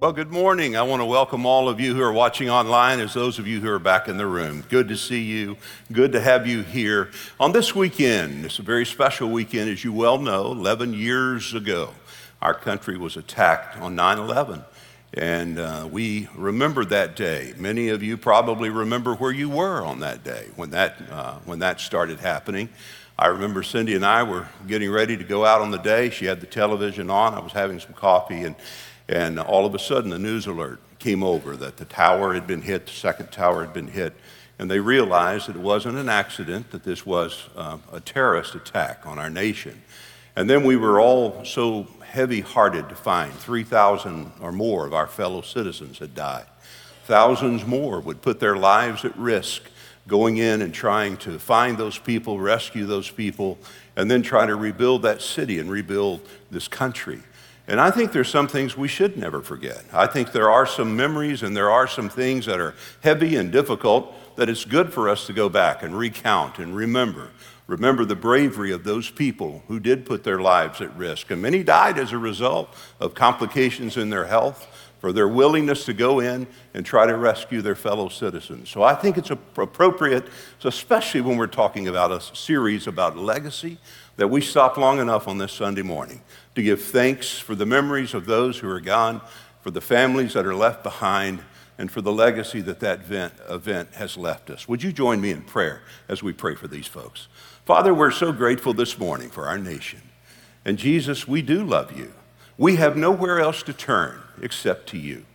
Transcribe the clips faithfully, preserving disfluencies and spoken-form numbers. Well, good morning. I want to welcome all of you who are watching online as those of you who are back in the room. Good to see you. Good to have you here. On this weekend, it's a very special weekend, as you well know, eleven years ago, our country was attacked on nine eleven, and uh, we remember that day. Many of you probably remember where you were on that day when that, uh, when that started happening. I remember Cindy and I were getting ready to go out on the day. She had the television on. I was having some coffee, and And all of a sudden, the news alert came over that the tower had been hit, the second tower had been hit, and they realized that it wasn't an accident, that this was um, a terrorist attack on our nation. And then we were all so heavy-hearted to find three thousand or more of our fellow citizens had died. Thousands more would put their lives at risk going in and trying to find those people, rescue those people, and then try to rebuild that city and rebuild this country. And I think there's some things we should never forget. I think there are some memories and there are some things that are heavy and difficult that it's good for us to go back and recount and remember. Remember the bravery of those people who did put their lives at risk. And many died as a result of complications in their health for their willingness to go in and try to rescue their fellow citizens. So I think it's appropriate, especially when we're talking about a series about legacy, that we stop long enough on this Sunday morning to give thanks for the memories of those who are gone, for the families that are left behind, and for the legacy that that event, event has left us. Would you join me in prayer as we pray for these folks? Father, we're so grateful this morning for our nation. And Jesus, we do love you. We have nowhere else to turn except to you.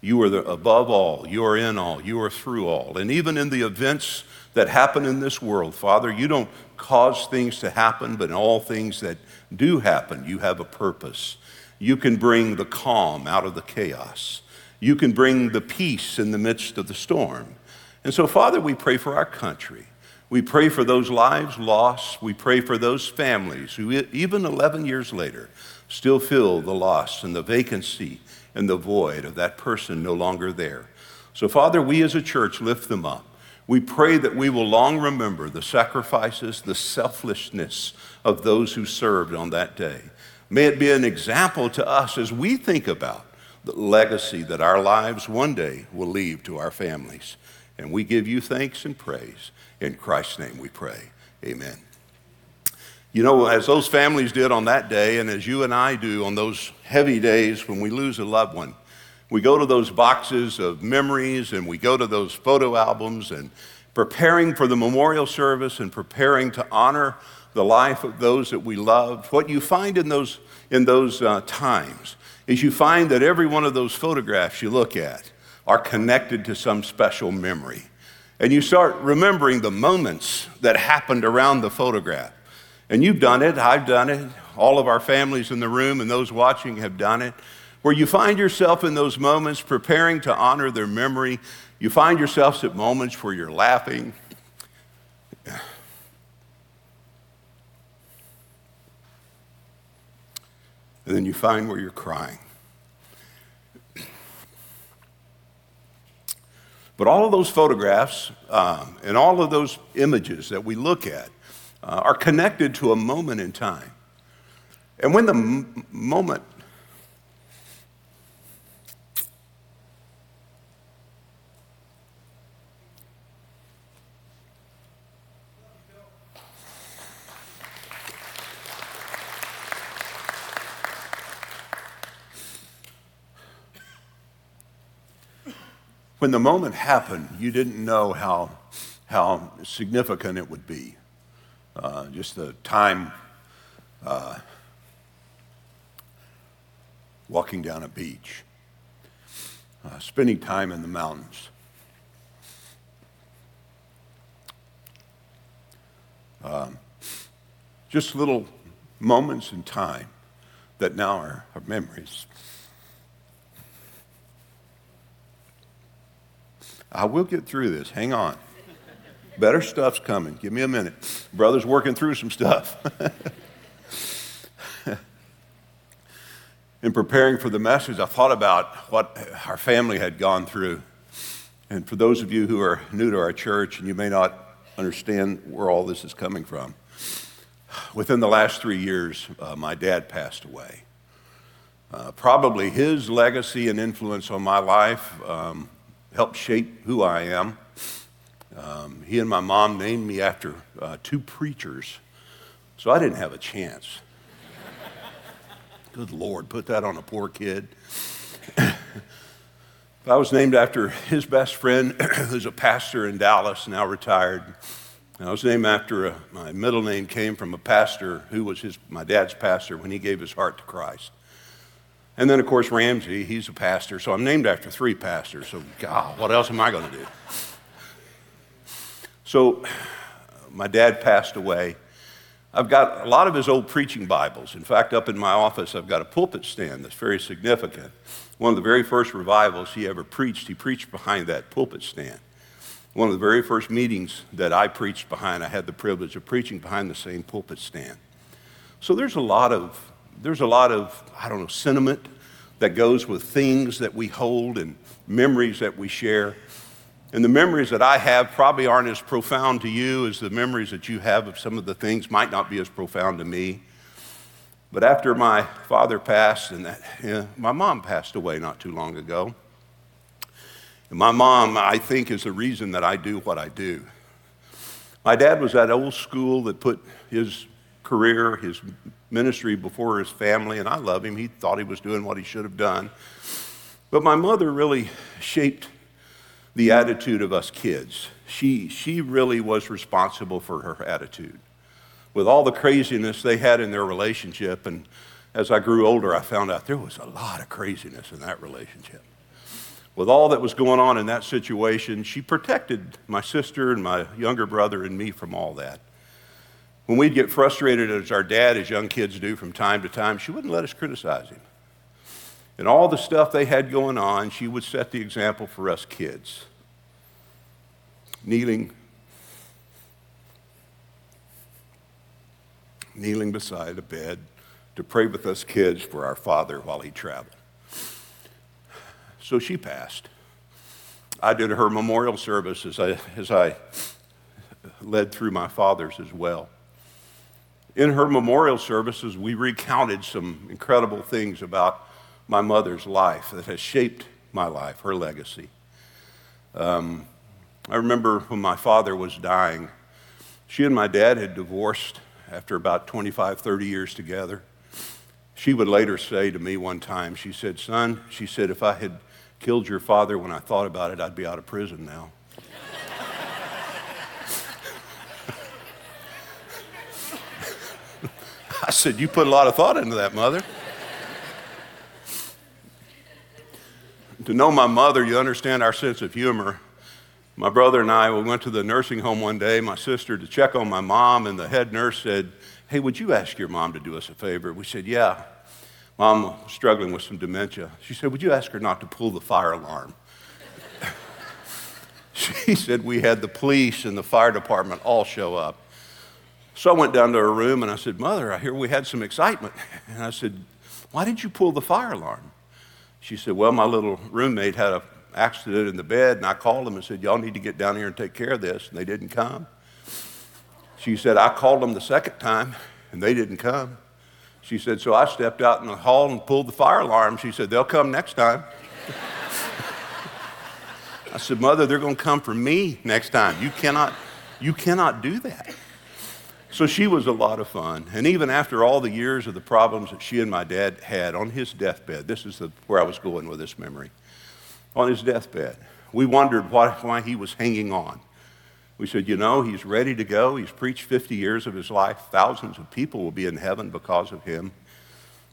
You are the above all, you are in all, you are through all. And even in the events that happen in this world, Father, you don't cause things to happen, but in all things that do happen, you have a purpose. You can bring the calm out of the chaos. You can bring the peace in the midst of the storm. And so, Father, we pray for our country. We pray for those lives lost. We pray for those families who, even eleven years later, still feel the loss and the vacancy and the void of that person no longer there. So, Father, we as a church lift them up. We pray that we will long remember the sacrifices, the selflessness of those who served on that day. May it be an example to us as we think about the legacy that our lives one day will leave to our families. And we give you thanks and praise. In Christ's name we pray. Amen. You know, as those families did on that day, and as you and I do on those heavy days when we lose a loved one, we go to those boxes of memories and we go to those photo albums, and preparing for the memorial service and preparing to honor the life of those that we loved, what you find in those in those uh, times is you find that every one of those photographs you look at are connected to some special memory. And you start remembering the moments that happened around the photograph. And you've done it, I've done it, all of our families in the room and those watching have done it, where you find yourself in those moments preparing to honor their memory. You find yourselves at moments where you're laughing. And then you find where you're crying. But all of those photographs um, and all of those images that we look at uh, are connected to a moment in time. And when the m- moment When the moment happened, you didn't know how how significant it would be. Uh, just the time uh, walking down a beach, uh, spending time in the mountains, um, just little moments in time that now are, are memories. I will get through this. Hang on. Better stuff's coming. Give me a minute. Brother's working through some stuff. In preparing for the message, I thought about what our family had gone through. And for those of you who are new to our church, and you may not understand where all this is coming from, within the last three years, uh, my dad passed away. Uh, probably his legacy and influence on my life um, helped shape who I am. Um, he and my mom named me after uh, two preachers, so I didn't have a chance. Good Lord, put that on a poor kid. I was named after his best friend, who's a pastor in Dallas, now retired. And I was named after, a, my middle name came from a pastor who was his my dad's pastor when he gave his heart to Christ. And then, of course, Ramsey, he's a pastor, so I'm named after three pastors, so God, what else am I going to do? So my dad passed away. I've got a lot of his old preaching Bibles. In fact, up in my office, I've got a pulpit stand that's very significant. One of the very first revivals he ever preached, he preached behind that pulpit stand. One of the very first meetings that I preached behind, I had the privilege of preaching behind the same pulpit stand. So there's a lot of, there's a lot of, I don't know, sentiment that goes with things that we hold and memories that we share. And the memories that I have probably aren't as profound to you as the memories that you have of some of the things might not be as profound to me. But after my father passed and that, you know, my mom passed away not too long ago. And my mom, I think, is the reason that I do what I do. My dad was that old school that put his career, his ministry before his family, and I love him. He thought he was doing what he should have done. But my mother really shaped the attitude of us kids. She she really was responsible for her attitude. With all the craziness they had in their relationship, and as I grew older, I found out there was a lot of craziness in that relationship. With all that was going on in that situation, she protected my sister and my younger brother and me from all that. When we'd get frustrated, as our dad, as young kids do from time to time, she wouldn't let us criticize him. And all the stuff they had going on, she would set the example for us kids. Kneeling. Kneeling beside a bed to pray with us kids for our father while he traveled. So she passed. I did her memorial service as I, as I led through my father's as well. In her memorial services, we recounted some incredible things about my mother's life that has shaped my life, her legacy. Um, I remember when my father was dying, she and my dad had divorced after about twenty-five, thirty years together. She would later say to me one time, she said, "Son," she said, "if I had killed your father when I thought about it, I'd be out of prison now." I said, "You put a lot of thought into that, Mother." To know my mother, you understand our sense of humor. My brother and I, we went to the nursing home one day, my sister, to check on my mom, and the head nurse said, "Hey, would you ask your mom to do us a favor?" We said, "Yeah." Mom was struggling with some dementia. She said, "Would you ask her not to pull the fire alarm?" She said we had the police and the fire department all show up. So I went down to her room, and I said, "Mother, I hear we had some excitement." And I said, "Why did you pull the fire alarm?" She said, "Well, my little roommate had an accident in the bed, and I called them and said, y'all need to get down here and take care of this, and they didn't come." She said, "I called them the second time, and they didn't come." She said, "So I stepped out in the hall and pulled the fire alarm." She said, "They'll come next time." I said, "Mother, they're going to come for me next time. You cannot, you cannot do that." So she was a lot of fun. And even after all the years of the problems that she and my dad had on his deathbed, this is the, where I was going with this memory, on his deathbed, we wondered why, why he was hanging on. We said, you know, he's ready to go. He's preached fifty years of his life. Thousands of people will be in heaven because of him.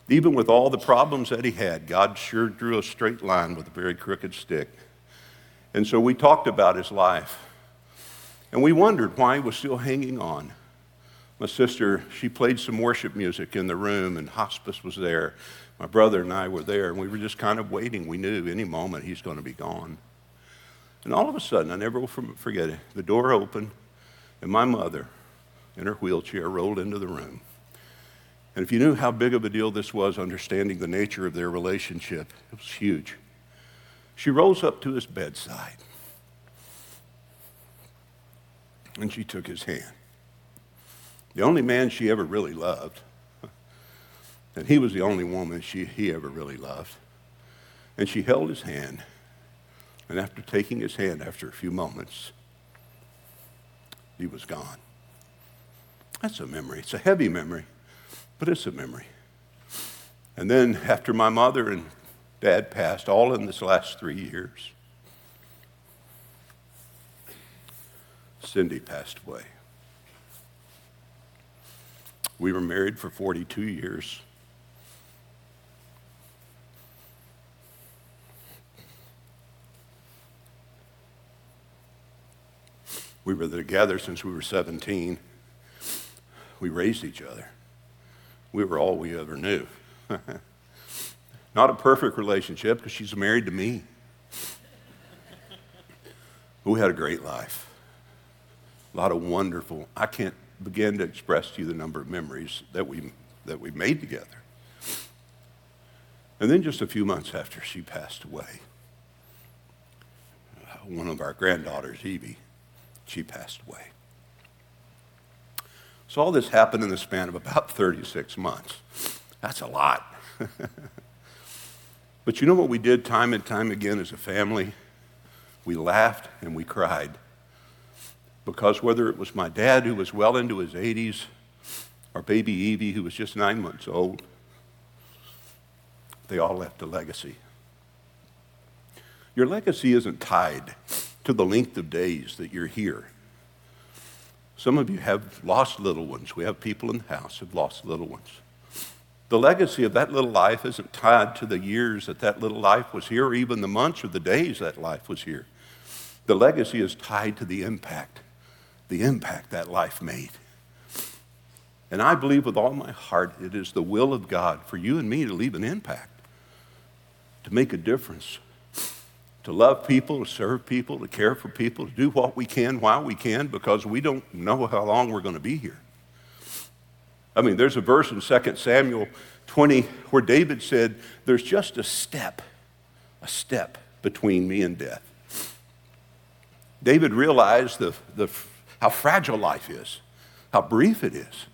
Even with all the problems that he had, God sure drew a straight line with a very crooked stick. And so we talked about his life. And we wondered why he was still hanging on. My sister, she played some worship music in the room, and hospice was there. My brother and I were there, and we were just kind of waiting. We knew any moment he's going to be gone. And all of a sudden, I never will forget it, the door opened, And my mother, in her wheelchair, rolled into the room. And if you knew how big of a deal this was, understanding the nature of their relationship, it was huge. She rolls up to his bedside, and she took his hand. The only man she ever really loved, and he was the only woman she he ever really loved, and she held his hand, and after taking his hand, after a few moments, he was gone. That's a memory. It's a heavy memory, but it's a memory. And then after my mother and Dad passed, all in this last three years, Cindy passed away. We were married for forty-two years. We were together since we were seventeen. We raised each other. We were all we ever knew. Not a perfect relationship, because she's married to me. But we had a great life. A lot of wonderful, I can't begin to express to you the number of memories that we that we made together. And then just a few months after she passed away, one of our granddaughters, Evie, she passed away. So all this happened in the span of about thirty-six months. That's a lot. But you know what we did time and time again as a family? We laughed and we cried. Because whether it was my dad, who was well into his eighties, or baby Evie, who was just nine months old, they all left a legacy. Your legacy isn't tied to the length of days that you're here. Some of you have lost little ones. We have people in the house who have lost little ones. The legacy of that little life isn't tied to the years that that little life was here, or even the months or the days that life was here. The legacy is tied to the impact, the impact that life made. And I believe with all my heart it is the will of God for you and me to leave an impact, to make a difference, to love people, to serve people, to care for people, to do what we can while we can, because we don't know how long we're going to be here. I mean, there's a verse in Second Samuel twenty where David said, there's just a step, a step between me and death. David realized the, the, how fragile life is, how brief it is.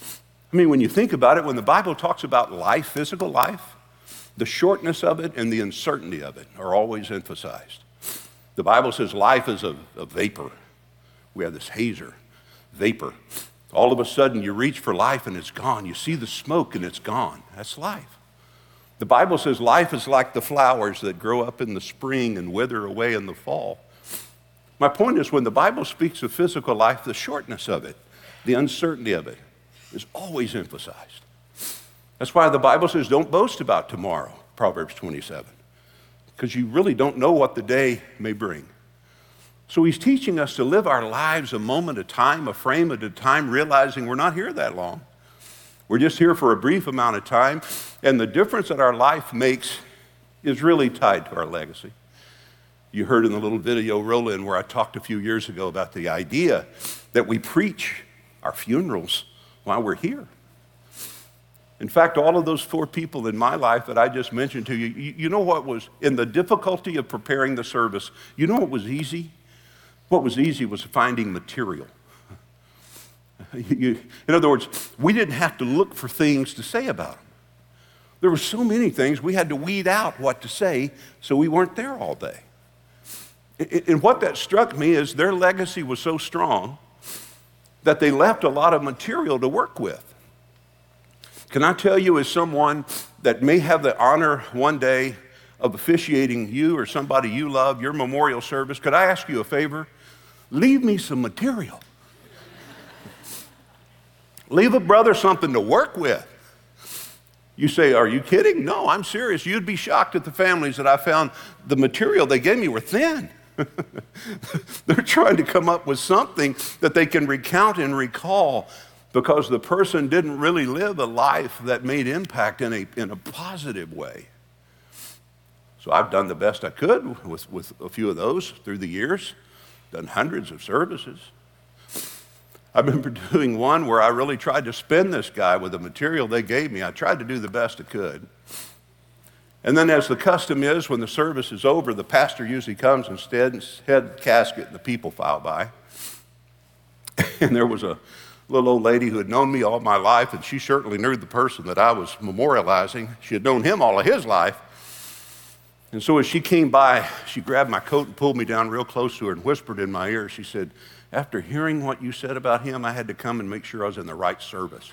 I mean, when you think about it, when the Bible talks about life, physical life, the shortness of it and the uncertainty of it are always emphasized. The Bible says life is a, a vapor. We have this hazer, vapor. All of a sudden, you reach for life and it's gone. You see the smoke and it's gone. That's life. The Bible says life is like the flowers that grow up in the spring and wither away in the fall. My point is, when the Bible speaks of physical life, the shortness of it, the uncertainty of it, is always emphasized. That's why the Bible says, don't boast about tomorrow, Proverbs twenty-seven, because you really don't know what the day may bring. So he's teaching us to live our lives a moment at a time, a frame at a time, realizing we're not here that long. We're just here for a brief amount of time, and the difference that our life makes is really tied to our legacy. You heard in the little video roll-in where I talked a few years ago about the idea that we preach our funerals while we're here. In fact, all of those four people in my life that I just mentioned to you, you, you know what was, in the difficulty of preparing the service, you know what was easy? What was easy was finding material. you, in other words, we didn't have to look for things to say about them. There were so many things, we had to weed out what to say, so we weren't there all day. And what that struck me is their legacy was so strong that they left a lot of material to work with. Can I tell you, as someone that may have the honor one day of officiating you or somebody you love, your memorial service, could I ask you a favor? Leave me some material. Leave a brother something to work with. You say, are you kidding? No, I'm serious. You'd be shocked at the families that I found. The material they gave me were thin. They're trying to come up with something that they can recount and recall, because the person didn't really live a life that made impact in a, in a positive way. So I've done the best I could with, with a few of those through the years, done hundreds of services. I remember doing one where I really tried to spin this guy with the material they gave me. I tried to do the best I could. And then, as the custom is, when the service is over, the pastor usually comes instead and head casket and the people file by. And there was a little old lady who had known me all my life, and she certainly knew the person that I was memorializing. She had known him all of his life. And so as she came by, she grabbed my coat and pulled me down real close to her and whispered in my ear. She said, "After hearing what you said about him, I had to come and make sure I was in the right service."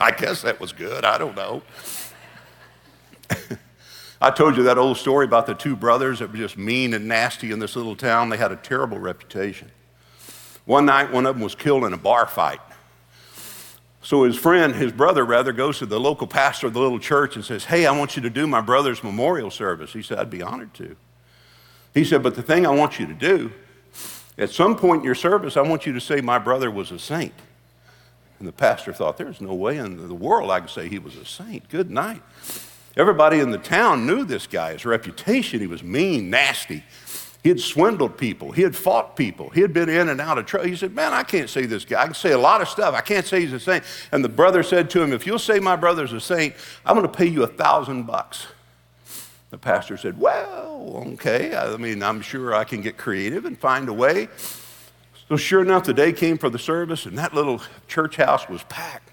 I guess that was good. I don't know. I told you that old story about the two brothers that were just mean and nasty in this little town. They had a terrible reputation. One night, one of them was killed in a bar fight. So his friend, his brother rather, goes to the local pastor of the little church and says, "Hey, I want you to do my brother's memorial service." He said, "I'd be honored to." He said, "But the thing I want you to do, at some point in your service, I want you to say my brother was a saint." And the pastor thought, "There's no way in the world I can say he was a saint. Good night." Everybody in the town knew this guy, his reputation. He was mean, nasty. He had swindled people. He had fought people. He had been in and out of trouble. He said, "Man, I can't say this guy. I can say a lot of stuff. I can't say he's a saint." And the brother said to him, "If you'll say my brother's a saint, I'm going to pay you a thousand bucks." The pastor said, "Well, okay. I mean, I'm sure I can get creative and find a way." So sure enough, the day came for the service, and that little church house was packed.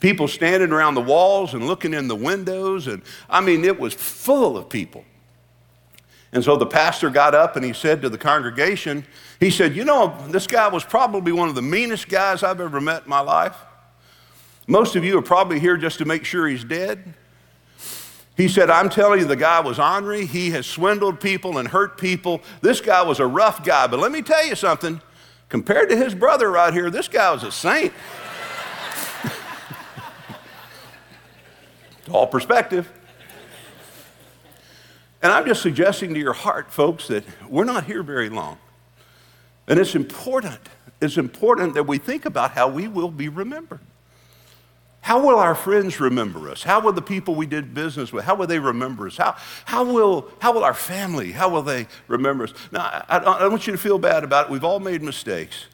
People standing around the walls and looking in the windows, and I mean, it was full of people. And so the pastor got up and he said to the congregation, he said, "You know, this guy was probably one of the meanest guys I've ever met in my life. Most of you are probably here just to make sure he's dead." He said, "I'm telling you, the guy was ornery. He has swindled people and hurt people. This guy was a rough guy, but let me tell you something. Compared to his brother right here, this guy was a saint." It's all perspective. And I'm just suggesting to your heart, folks, that we're not here very long. And it's important. It's important that we think about how we will be remembered. How will our friends remember us? How will the people we did business with, how will they remember us? How, how, will, how will our family, how will they remember us? Now, I, I don't want you to feel bad about it. We've all made mistakes.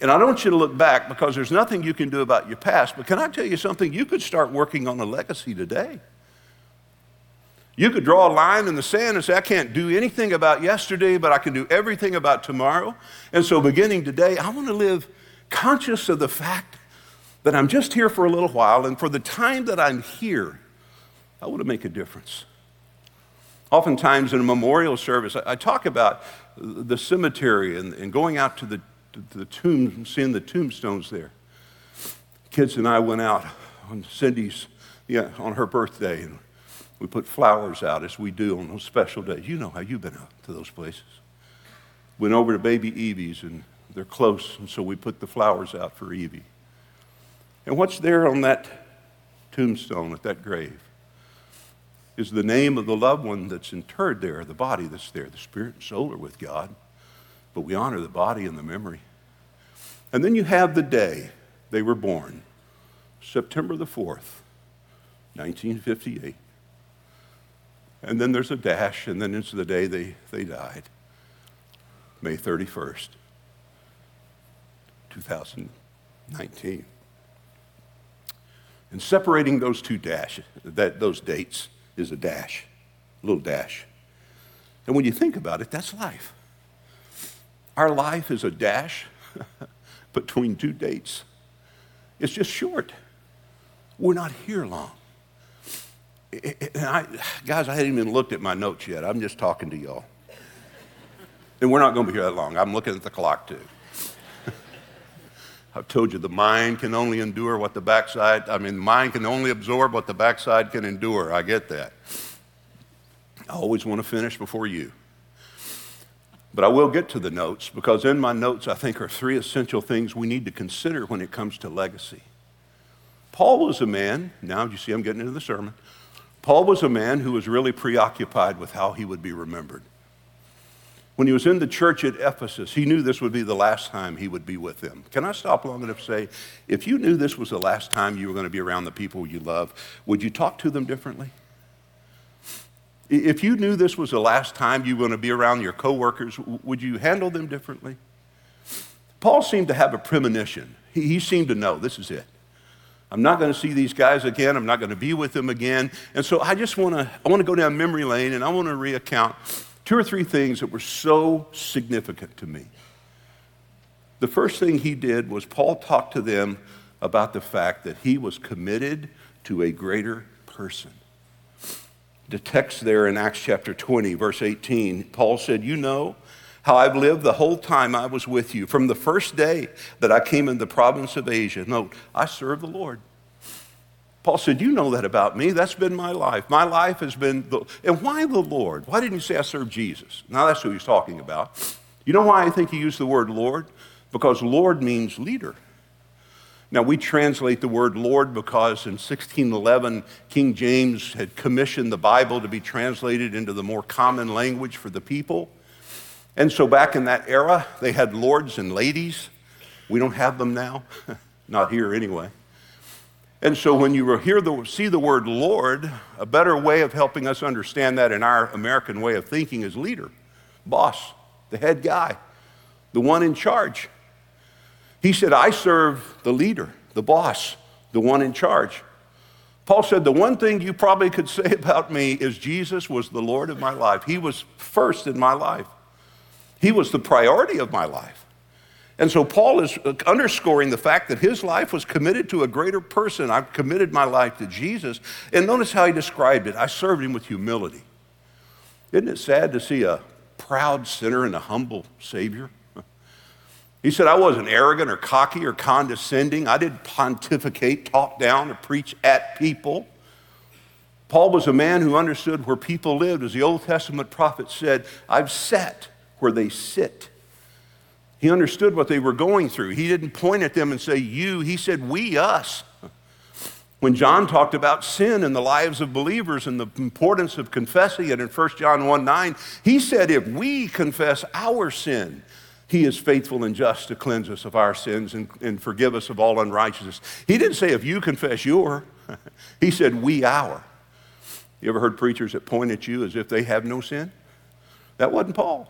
And I don't want you to look back because there's nothing you can do about your past. But can I tell you something? You could start working on a legacy today. You could draw a line in the sand and say, "I can't do anything about yesterday, but I can do everything about tomorrow." And so beginning today, I want to live conscious of the fact that I'm just here for a little while, and for the time that I'm here, I want to make a difference. Oftentimes in a memorial service, I talk about the cemetery and, and going out to the, to the tomb, seeing the tombstones there. Kids and I went out on Cindy's, yeah, on her birthday, and we put flowers out as we do on those special days. You know how you've been out to those places. Went over to baby Evie's, and they're close, and so we put the flowers out for Evie. And what's there on that tombstone at that grave is the name of the loved one that's interred there, the body that's there. The spirit and soul are with God, but we honor the body and the memory. And then you have the day they were born, September the fourth, nineteen fifty-eight. And then there's a dash, and then it's the day they, they died, May thirty-first, two thousand nineteen. And separating those two dashes, that, those dates, is a dash, a little dash. And when you think about it, that's life. Our life is a dash between two dates. It's just short. We're not here long. And I, guys, I hadn't even looked at my notes yet. I'm just talking to y'all. And we're not going to be here that long. I'm looking at the clock, too. I've told you the mind can only endure what the backside, I mean, the mind can only absorb what the backside can endure. I get that. I always want to finish before you. But I will get to the notes, because in my notes, I think, are three essential things we need to consider when it comes to legacy. Paul was a man, now you see I'm getting into the sermon, Paul was a man who was really preoccupied with how he would be remembered. When he was in the church at Ephesus, he knew this would be the last time he would be with them. Can I stop long enough to say, if you knew this was the last time you were going to be around the people you love, would you talk to them differently? If you knew this was the last time you were going to be around your coworkers, would you handle them differently? Paul seemed to have a premonition. He, he seemed to know, this is it. I'm not going to see these guys again. I'm not going to be with them again. And so I just want to, I want to go down memory lane, and I want to reaccount two or three things that were so significant to me. The first thing he did was Paul talked to them about the fact that he was committed to a greater person. The text there in Acts chapter twenty, verse eighteen, Paul said, "You know how I've lived the whole time I was with you, from the first day that I came in the province of Asia." Note, I served the Lord. Paul said, "You know that about me. That's been my life. My life has been the..." And why the Lord? Why didn't he say I served Jesus? Now that's who he's talking about. You know why I think he used the word Lord? Because Lord means leader. Now, we translate the word Lord because in sixteen eleven, King James had commissioned the Bible to be translated into the more common language for the people. And so back in that era, they had lords and ladies. We don't have them now, not here anyway. And so when you hear the, see the word Lord, a better way of helping us understand that in our American way of thinking is leader, boss, the head guy, the one in charge. He said, I serve the leader, the boss, the one in charge. Paul said, the one thing you probably could say about me is Jesus was the Lord of my life. He was first in my life. He was the priority of my life. And so Paul is underscoring the fact that his life was committed to a greater person. I committed my life to Jesus. And notice how he described it. I served him with humility. Isn't it sad to see a proud sinner and a humble Savior? He said, I wasn't arrogant or cocky or condescending. I didn't pontificate, talk down, or preach at people. Paul was a man who understood where people lived. As the Old Testament prophet said, I've sat where they sit. He understood what they were going through. He didn't point at them and say, you. He said, we, us. When John talked about sin in the lives of believers and the importance of confessing it in First John one nine, he said, if we confess our sin, He is faithful and just to cleanse us of our sins and, and forgive us of all unrighteousness. He didn't say, if you confess your, he said, we, our. You ever heard preachers that point at you as if they have no sin? That wasn't Paul.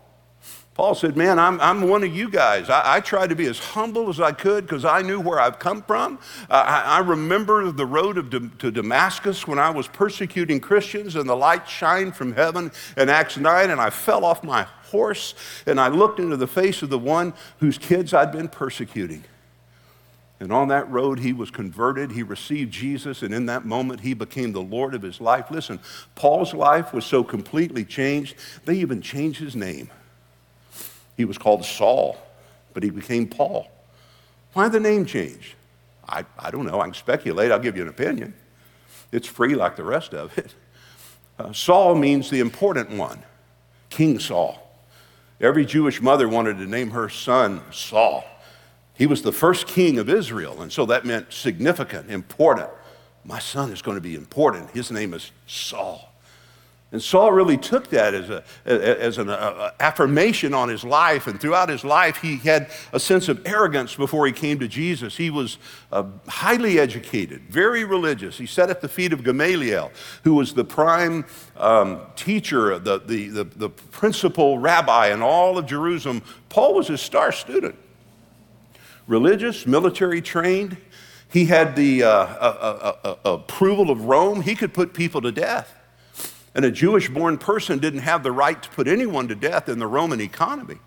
Paul said, man, I'm, I'm one of you guys. I, I tried to be as humble as I could because I knew where I've come from. Uh, I, I remember the road of D- to Damascus when I was persecuting Christians and the light shined from heaven in Acts nine, and I fell off my horse, and I looked into the face of the one whose kids I'd been persecuting. And on that road, he was converted. He received Jesus, and in that moment, he became the Lord of his life. Listen, Paul's life was so completely changed, they even changed his name. He was called Saul, but he became Paul. Why the name change? I, I don't know. I can speculate. I'll give you an opinion. It's free like the rest of it. Uh, Saul means the important one, King Saul. Every Jewish mother wanted to name her son Saul. He was the first king of Israel, and so that meant significant, important. My son is going to be important. His name is Saul. And Saul really took that as, a, as an affirmation on his life, and throughout his life, he had a sense of arrogance before he came to Jesus. He was uh, highly educated, very religious. He sat at the feet of Gamaliel, who was the prime um, teacher, the, the, the, the principal rabbi in all of Jerusalem. Paul was his star student. Religious, military trained. He had the uh, uh, uh, uh, approval of Rome. He could put people to death. And a Jewish-born person didn't have the right to put anyone to death in the Roman economy.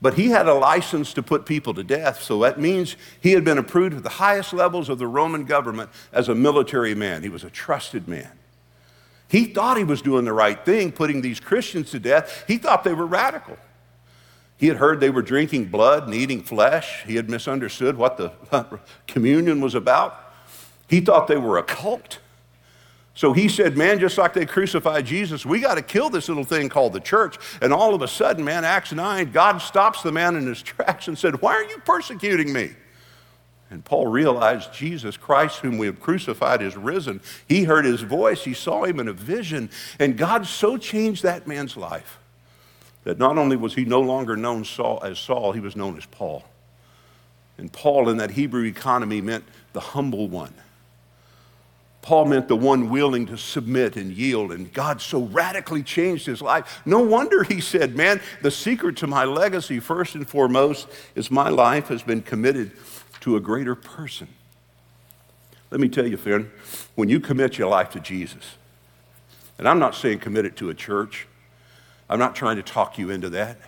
But he had a license to put people to death, so that means he had been approved at the highest levels of the Roman government as a military man. He was a trusted man. He thought he was doing the right thing, putting these Christians to death. He thought they were radical. He had heard they were drinking blood and eating flesh. He had misunderstood what the communion was about. He thought they were a cult. So he said, man, just like they crucified Jesus, we got to kill this little thing called the church. And all of a sudden, man, Acts nine, God stops the man in his tracks and said, why are you persecuting me? And Paul realized Jesus Christ, whom we have crucified, is risen. He heard his voice. He saw him in a vision. And God so changed that man's life that not only was he no longer known Saul as Saul, he was known as Paul. And Paul in that Hebrew economy meant the humble one. Paul meant the one willing to submit and yield, and God so radically changed his life. No wonder he said, man, the secret to my legacy, first and foremost, is my life has been committed to a greater person. Let me tell you, friend, when you commit your life to Jesus, and I'm not saying commit it to a church. I'm not trying to talk you into that.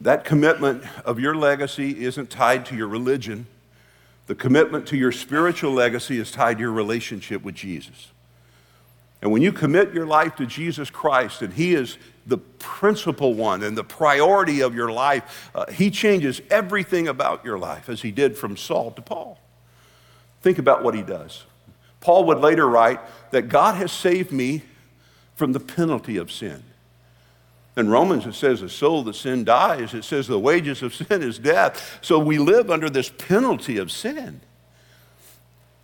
That commitment of your legacy isn't tied to your religion. The commitment to your spiritual legacy is tied to your relationship with Jesus. And when you commit your life to Jesus Christ, and he is the principal one and the priority of your life, uh, he changes everything about your life, as he did from Saul to Paul. Think about what he does. Paul would later write that God has saved me from the penalty of sin. In Romans, it says the soul that sin dies. It says the wages of sin is death. So we live under this penalty of sin.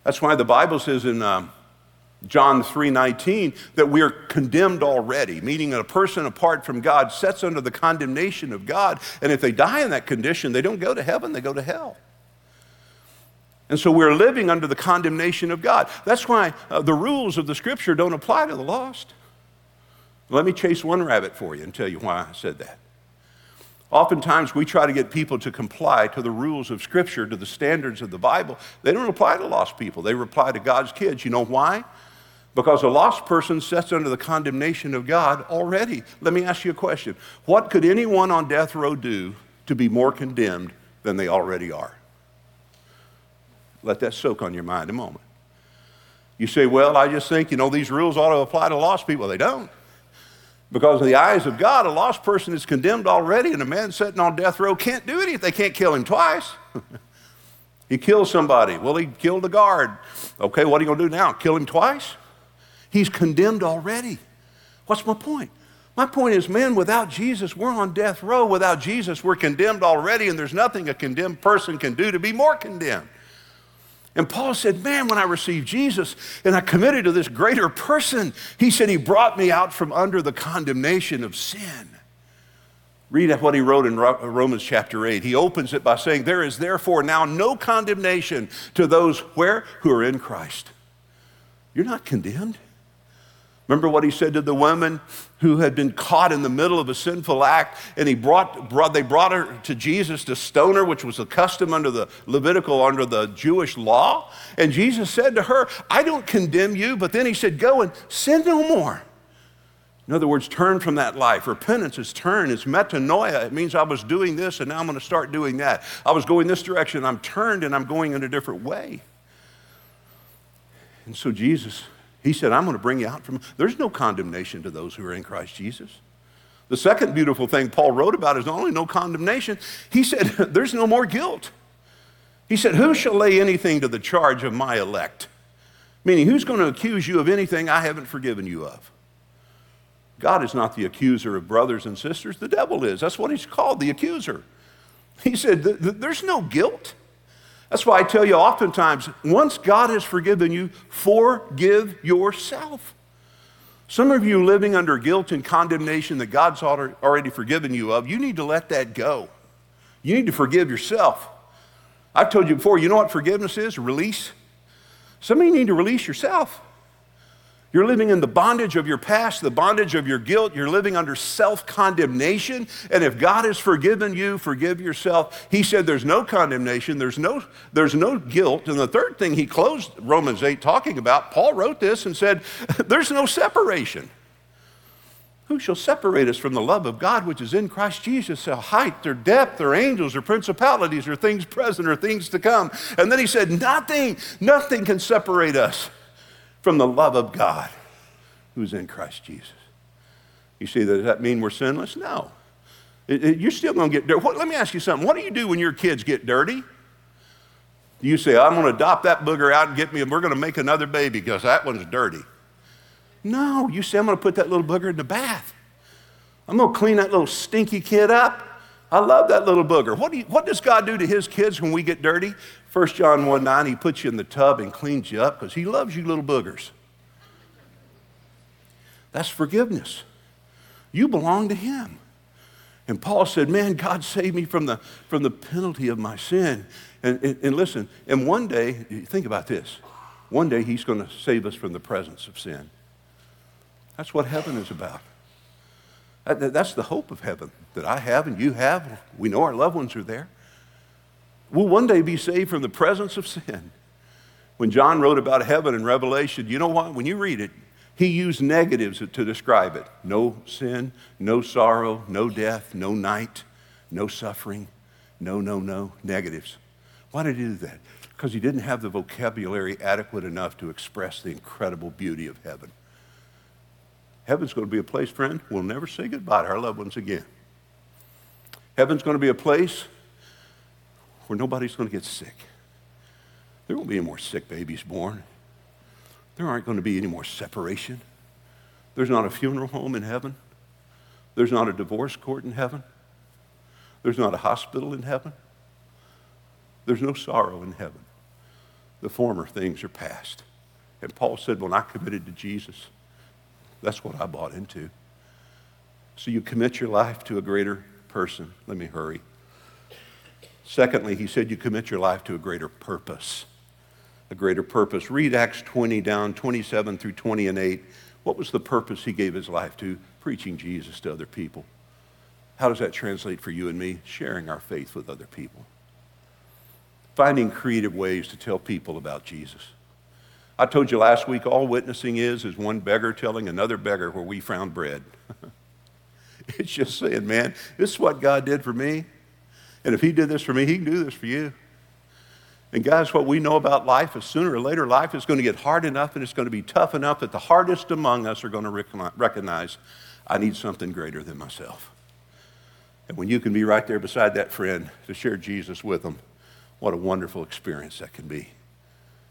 That's why the Bible says in um, John three nineteen that we are condemned already, meaning that a person apart from God sets under the condemnation of God. And if they die in that condition, they don't go to heaven, they go to hell. And so we're living under the condemnation of God. That's why uh, the rules of the scripture don't apply to the lost. Let me chase one rabbit for you and tell you why I said that. Oftentimes, we try to get people to comply to the rules of Scripture, to the standards of the Bible. They don't apply to lost people. They apply to God's kids. You know why? Because a lost person sits under the condemnation of God already. Let me ask you a question. What could anyone on death row do to be more condemned than they already are? Let that soak on your mind a moment. You say, well, I just think, you know, these rules ought to apply to lost people. They don't. Because in the eyes of God, a lost person is condemned already, and a man sitting on death row can't do anything. They can't kill him twice. He kills somebody. Well, he killed a guard. Okay, what are you going to do now? Kill him twice? He's condemned already. What's my point? My point is, man, without Jesus, we're on death row. Without Jesus, we're condemned already, and there's nothing a condemned person can do to be more condemned. And Paul said, man, when I received Jesus and I committed to this greater person, he said he brought me out from under the condemnation of sin. Read what he wrote in Romans chapter eight. He opens it by saying, there is therefore now no condemnation to those where who are in Christ. You're not condemned. Remember what he said to the woman who had been caught in the middle of a sinful act, and he brought, brought, they brought her to Jesus to stone her, which was the custom under the Levitical, under the Jewish law. And Jesus said to her, I don't condemn you, but then he said, go and sin no more. In other words, turn from that life. Repentance is turn. It's metanoia. It means I was doing this, and now I'm going to start doing that. I was going this direction. I'm turned, and I'm going in a different way. And so Jesus... He said, I'm going to bring you out from, there's no condemnation to those who are in Christ Jesus. The second beautiful thing Paul wrote about is not only no condemnation, he said, there's no more guilt. He said, who shall lay anything to the charge of my elect? Meaning, who's going to accuse you of anything I haven't forgiven you of? God is not the accuser of brothers and sisters. The devil is. That's what he's called, the accuser. He said, there's no guilt. That's why I tell you oftentimes, once God has forgiven you, forgive yourself. Some of you living under guilt and condemnation that God's already forgiven you of, you need to let that go. You need to forgive yourself. I've told you before, you know what forgiveness is? Release. Some of you need to release yourself. You're living in the bondage of your past, the bondage of your guilt. You're living under self-condemnation. And if God has forgiven you, forgive yourself. He said there's no condemnation. There's no, there's no guilt. And the third thing he closed Romans eight talking about, Paul wrote this and said, there's no separation. Who shall separate us from the love of God, which is in Christ Jesus? So height or depth or angels or principalities or things present or things to come. And then he said, nothing, nothing can separate us from the love of God who's in Christ Jesus. You see, does that mean we're sinless? No. It, it, you're still going to get dirty. What, let me ask you something. What do you do when your kids get dirty? You say, I'm going to adopt that booger out and get me, and we're going to make another baby because that one's dirty. No, you say, I'm going to put that little booger in the bath. I'm going to clean that little stinky kid up. I love that little booger. What, do you, what does God do to his kids when we get dirty? First John one nine, he puts you in the tub and cleans you up because he loves you little boogers. That's forgiveness. You belong to him. And Paul said, man, God saved me from the, from the penalty of my sin. And, and, and listen, and one day, think about this. One day he's going to save us from the presence of sin. That's what heaven is about. That's the hope of heaven that I have and you have. We know our loved ones are there. We'll one day be saved from the presence of sin. When John wrote about heaven in Revelation, you know what? When you read it, he used negatives to describe it. No sin, no sorrow, no death, no night, no suffering, no, no, no, negatives. Why did he do that? Because he didn't have the vocabulary adequate enough to express the incredible beauty of heaven. Heaven's going to be a place, friend, we'll never say goodbye to our loved ones again. Heaven's going to be a place where nobody's going to get sick. There won't be any more sick babies born. There aren't going to be any more separation. There's not a funeral home in heaven. There's not a divorce court in heaven. There's not a hospital in heaven. There's no sorrow in heaven. The former things are past. And Paul said, when I committed to Jesus, that's what I bought into. So you commit your life to a greater person. Let me hurry. Secondly, he said you commit your life to a greater purpose. A greater purpose. Read Acts twenty down, twenty-seven through twenty and eight. What was the purpose he gave his life to? Preaching Jesus to other people. How does that translate for you and me? Sharing our faith with other people. Finding creative ways to tell people about Jesus. I told you last week, all witnessing is, is one beggar telling another beggar where we found bread. It's just saying, man, this is what God did for me. And if he did this for me, he can do this for you. And guys, what we know about life is sooner or later, life is going to get hard enough and it's going to be tough enough that the hardest among us are going to recognize, I need something greater than myself. And when you can be right there beside that friend to share Jesus with them, what a wonderful experience that can be.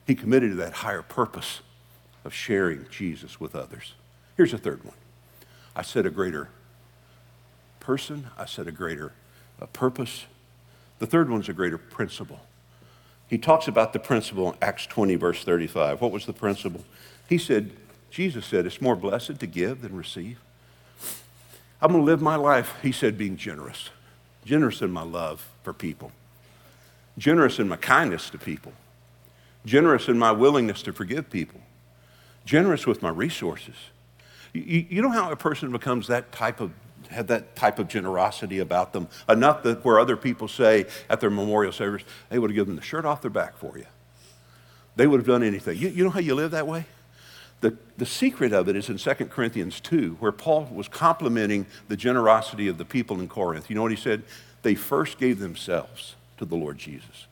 He committed to that higher purpose of sharing Jesus with others. Here's a third one. I said a greater person. I said a greater uh, purpose. The third one's a greater principle. He talks about the principle in Acts twenty, verse thirty-five. What was the principle? He said, Jesus said, it's more blessed to give than receive. I'm going to live my life, he said, being generous. Generous in my love for people. Generous in my kindness to people. Generous in my willingness to forgive people. Generous with my resources. You, you know how a person becomes that type of, have that type of generosity about them, enough that where other people say at their memorial service, they would have given the shirt off their back for you. They would have done anything. You, you know how you live that way? The, the secret of it is in Second Corinthians two, where Paul was complimenting the generosity of the people in Corinth. You know what he said? They first gave themselves to the Lord Jesus.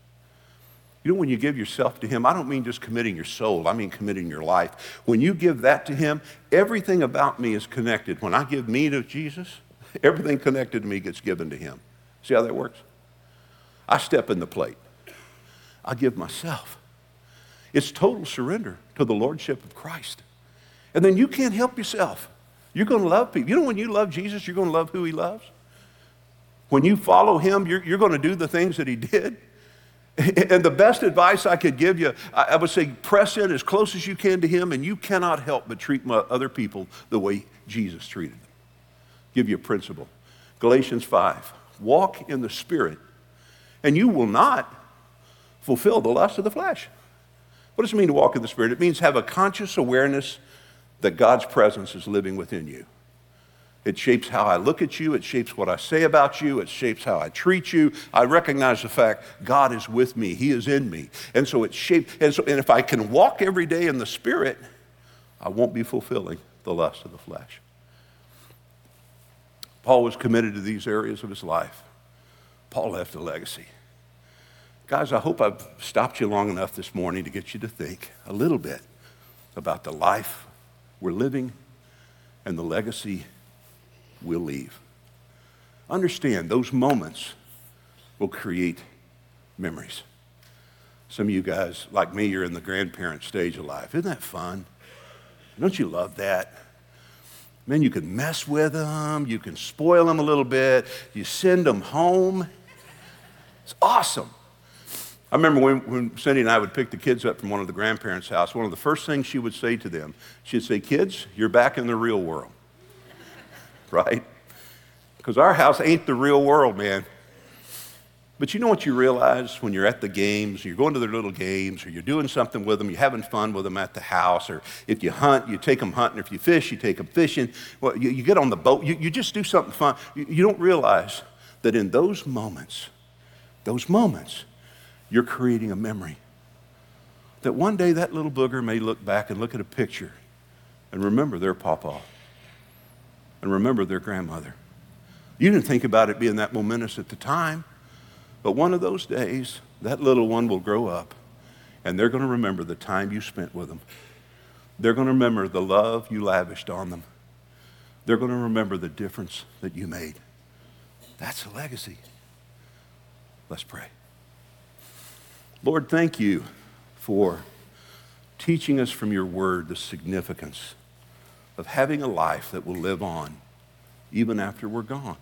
You know, when you give yourself to him, I don't mean just committing your soul, I mean committing your life. When you give that to him, everything about me is connected. When I give me to Jesus, everything connected to me gets given to him. See how that works? I step in the plate. I give myself. It's total surrender to the lordship of Christ. And then you can't help yourself. You're going to love people. You know, when you love Jesus, you're going to love who he loves. When you follow him, you're, you're going to do the things that he did. And the best advice I could give you, I would say press in as close as you can to him, and you cannot help but treat other people the way Jesus treated them. Give you a principle. Galatians five, walk in the Spirit, and you will not fulfill the lust of the flesh. What does it mean to walk in the Spirit? It means have a conscious awareness that God's presence is living within you. It shapes how I look at you. It shapes what I say about you. It shapes how I treat you. I recognize the fact God is with me. He is in me. And so it shapes, and, so, and if I can walk every day in the Spirit, I won't be fulfilling the lust of the flesh. Paul was committed to these areas of his life. Paul left a legacy. Guys, I hope I've stopped you long enough this morning to get you to think a little bit about the life we're living and the legacy we'll leave. Understand, those moments will create memories. Some of you guys, like me, you're in the grandparent stage of life. Isn't that fun? Don't you love that? Man, you can mess with them. You can spoil them a little bit. You send them home. It's awesome. I remember when, when Cindy and I would pick the kids up from one of the grandparents' house, one of the first things she would say to them, she'd say, kids, you're back in the real world. Right? Because our house ain't the real world, man. But you know what you realize when you're at the games, you're going to their little games, or you're doing something with them, you're having fun with them at the house, or if you hunt, you take them hunting, or if you fish, you take them fishing. Well, you, you get on the boat, you, you just do something fun. You, you don't realize that in those moments, those moments, you're creating a memory. That one day that little booger may look back and look at a picture and remember their papa and remember their grandmother. You didn't think about it being that momentous at the time. But one of those days, that little one will grow up, and they're going to remember the time you spent with them. They're going to remember the love you lavished on them. They're going to remember the difference that you made. That's a legacy. Let's pray. Lord, thank you for teaching us from your word the significance of having a life that will live on even after we're gone.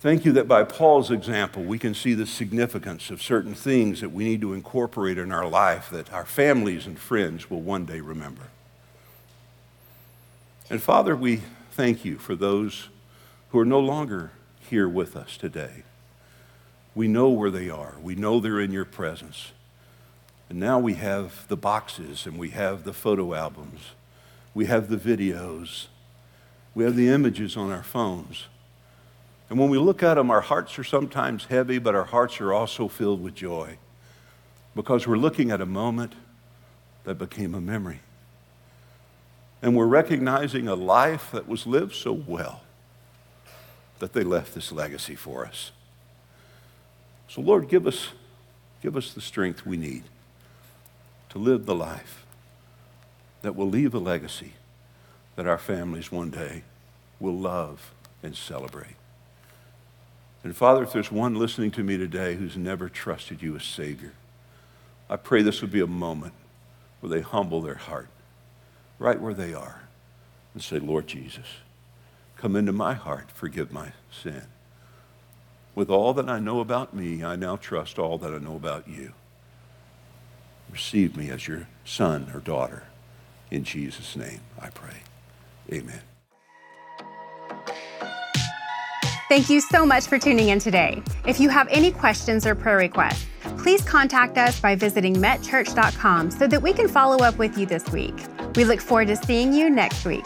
Thank you that by Paul's example, we can see the significance of certain things that we need to incorporate in our life that our families and friends will one day remember. And Father, we thank you for those who are no longer here with us today. We know where they are. We know they're in your presence. And now we have the boxes and we have the photo albums. We have the videos. We have the images on our phones. And when we look at them, our hearts are sometimes heavy, but our hearts are also filled with joy because we're looking at a moment that became a memory. And we're recognizing a life that was lived so well that they left this legacy for us. So Lord, give us, give us the strength we need to live the life that will leave a legacy that our families one day will love and celebrate. And Father, if there's one listening to me today who's never trusted you as Savior, I pray this would be a moment where they humble their heart right where they are and say, Lord Jesus, come into my heart, forgive my sin. With all that I know about me, I now trust all that I know about you. Receive me as your son or daughter. In Jesus' name, I pray. Amen. Thank you so much for tuning in today. If you have any questions or prayer requests, please contact us by visiting met church dot com so that we can follow up with you this week. We look forward to seeing you next week.